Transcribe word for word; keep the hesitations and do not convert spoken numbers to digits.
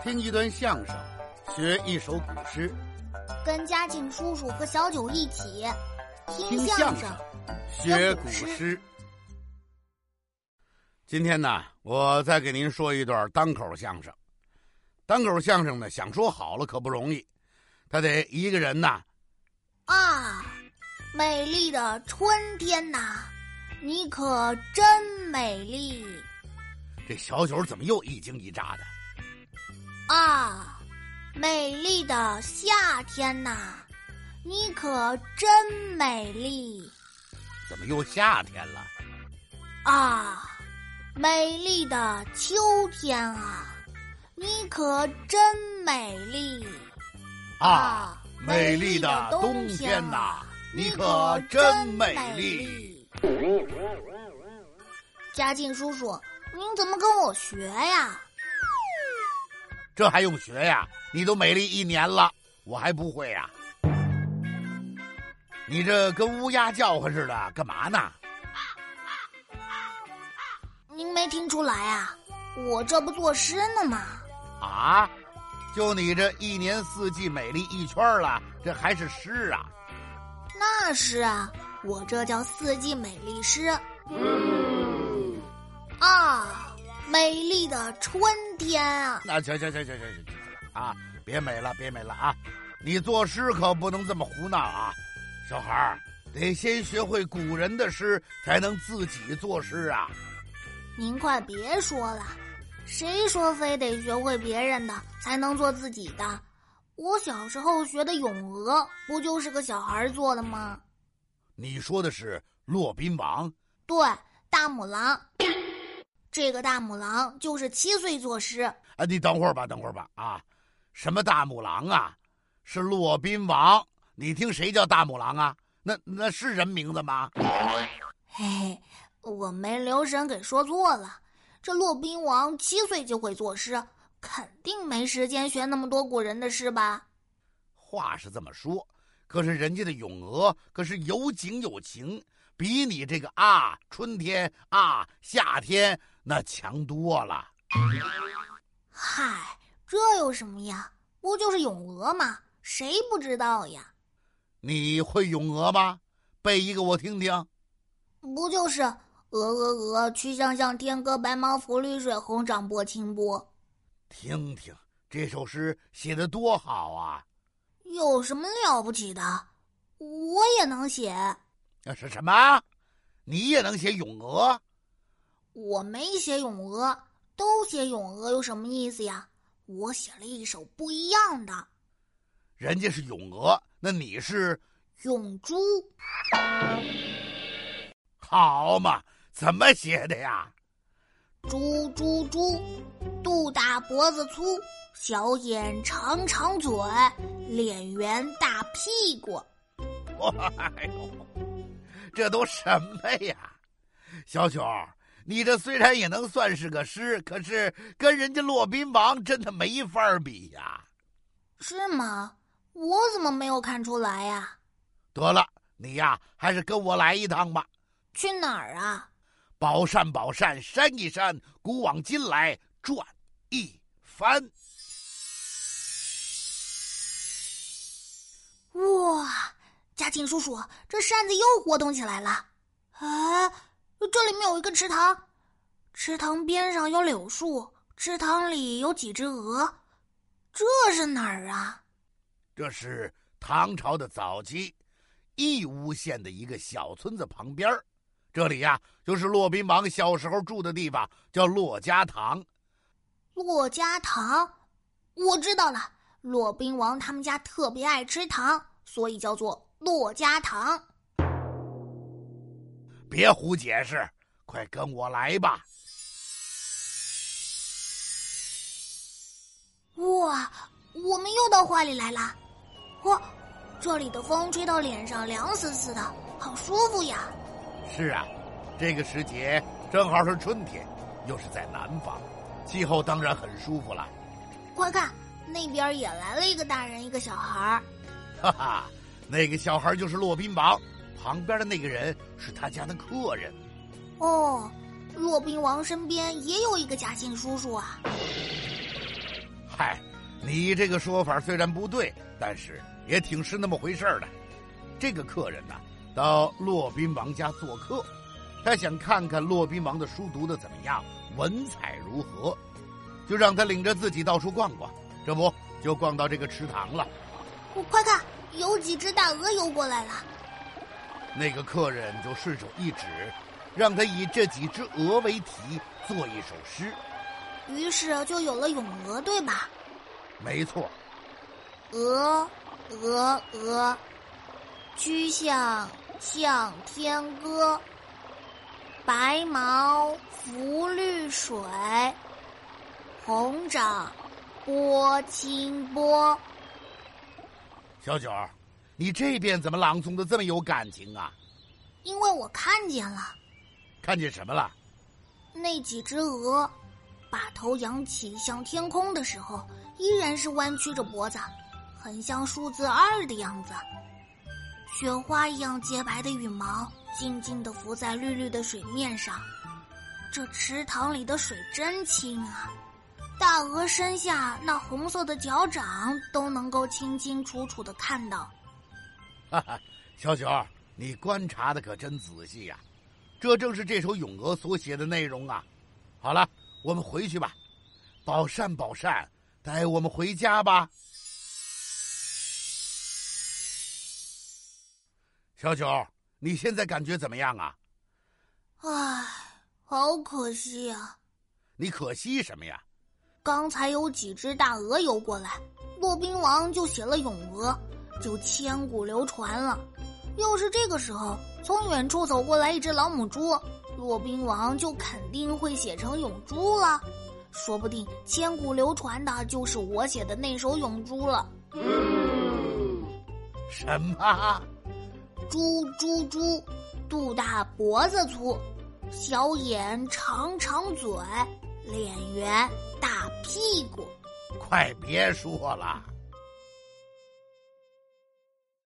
听一段相声，学一首古诗，跟嘉庆叔叔和小九一起听相声，学古诗。今天呢，我再给您说一段单口相声。单口相声呢，想说好了可不容易，他得一个人呐。啊，美丽的春天呐，你可真美丽。这小九怎么又一惊一乍的？啊，美丽的夏天呐，你可真美丽。怎么又夏天了？啊，美丽的秋天啊，你可真美丽。啊，美丽的冬天呐，你可真美丽。嘉靖叔叔，您怎么跟我学呀？这还用学呀？你都美丽一年了，我还不会呀？你这跟乌鸦叫唤似的，干嘛呢？您没听出来啊？我这不作诗呢吗？啊，就你这一年四季美丽一圈了，这还是诗啊？那是啊，我这叫四季美丽诗。嗯、啊，美丽的春天啊！那行行行行行行啊！别美了，别美了啊！你作诗可不能这么胡闹啊！小孩儿得先学会古人的诗，才能自己作诗啊！您快别说了。谁说非得学会别人的才能做自己的？我小时候学的《咏鹅》不就是个小孩做的吗？你说的是《骆宾王》？对，大母狼。这个大母狼就是七岁作诗。啊，你等会儿吧，等会儿吧啊！什么大母狼啊？是骆宾王？你听谁叫大母狼啊？那那是人名字吗？嘿嘿，我没留神给说错了。这骆宾王七岁就会作诗，肯定没时间学那么多古人的诗吧？话是这么说，可是人家的《咏鹅》可是有景有情，比你这个啊春天啊夏天那强多了。嗨，这有什么呀？不就是《咏鹅》吗？谁不知道呀？你会《咏鹅》吗？背一个我听听。不就是？鹅鹅鹅，曲项向天歌，白毛浮绿水，红掌拨清波。听听这首诗写得多好啊！有什么了不起的？我也能写。那是什么？你也能写《咏鹅》？我没写《咏鹅》，都写《咏鹅》有什么意思呀？我写了一首不一样的。人家是《咏鹅》，那你是《咏猪》。好嘛！怎么写的呀？猪猪猪，肚大脖子粗，小眼长长嘴，脸圆大屁股。哎呦，这都什么呀？小九，你这虽然也能算是个诗，可是跟人家骆宾王真的没法比呀。是吗？我怎么没有看出来呀？得了，你呀还是跟我来一趟吧。去哪儿啊？宝山宝山，山一山，古往今来转一番。哇，嘉庆叔叔，这扇子又活动起来了。啊，这里面有一个池塘，池塘边上有柳树，池塘里有几只鹅。这是哪儿啊？这是唐朝的早期，义乌县的一个小村子旁边儿。这里呀、啊，就是骆宾王小时候住的地方，叫骆家塘。骆家塘，我知道了。骆宾王他们家特别爱吃糖，所以叫做骆家塘。别胡解释，快跟我来吧。哇，我们又到花里来了。哇，这里的风吹到脸上凉丝丝的，好舒服呀。是啊，这个时节正好是春天，又是在南方，气候当然很舒服了。快看，那边也来了一个大人，一个小孩。哈哈，那个小孩就是骆宾王，旁边的那个人是他家的客人。哦，骆宾王身边也有一个嘉庆叔叔啊。嗨，你这个说法虽然不对，但是也挺是那么回事的。这个客人呢、啊，到骆宾王家做客，他想看看骆宾王的书读得怎么样，文采如何，就让他领着自己到处逛逛。这不就逛到这个池塘了？我快看，有几只大鹅游过来了。那个客人就顺手一指，让他以这几只鹅为题做一首诗，于是就有了咏鹅，对吧？没错。鹅，鹅，鹅，曲项向天歌，白毛浮绿水，红掌拨清波。小九，你这边怎么朗诵的这么有感情啊？因为我看见了。看见什么了？那几只鹅把头扬起向天空的时候，依然是弯曲着脖子，很像数字二的样子。雪花一样洁白的羽毛静静地浮在绿绿的水面上。这池塘里的水真清啊，大鹅身下那红色的脚掌都能够清清楚楚地看到。哈哈，小九，你观察的可真仔细呀、啊！这正是这首咏鹅所写的内容啊！好了，我们回去吧。宝善，宝善，带我们回家吧。小九，你现在感觉怎么样啊？唉，好可惜啊。你可惜什么呀？刚才有几只大鹅游过来，骆宾王就写了咏鹅，就千古流传了。要是这个时候从远处走过来一只老母猪，骆宾王就肯定会写成咏猪了，说不定千古流传的就是我写的那首咏猪了。嗯、什么？猪猪猪，肚大脖子粗，小眼长长嘴，脸圆大屁股。快别说了。